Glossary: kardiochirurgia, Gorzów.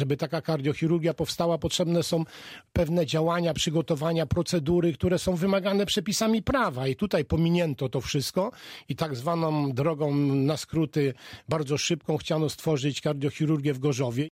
Żeby taka kardiochirurgia powstała, potrzebne są pewne działania, przygotowania, procedury, które są wymagane przepisami prawa. I tutaj pominięto to wszystko i tak zwaną drogą na skróty bardzo szybką chciano stworzyć kardiochirurgię w Gorzowie.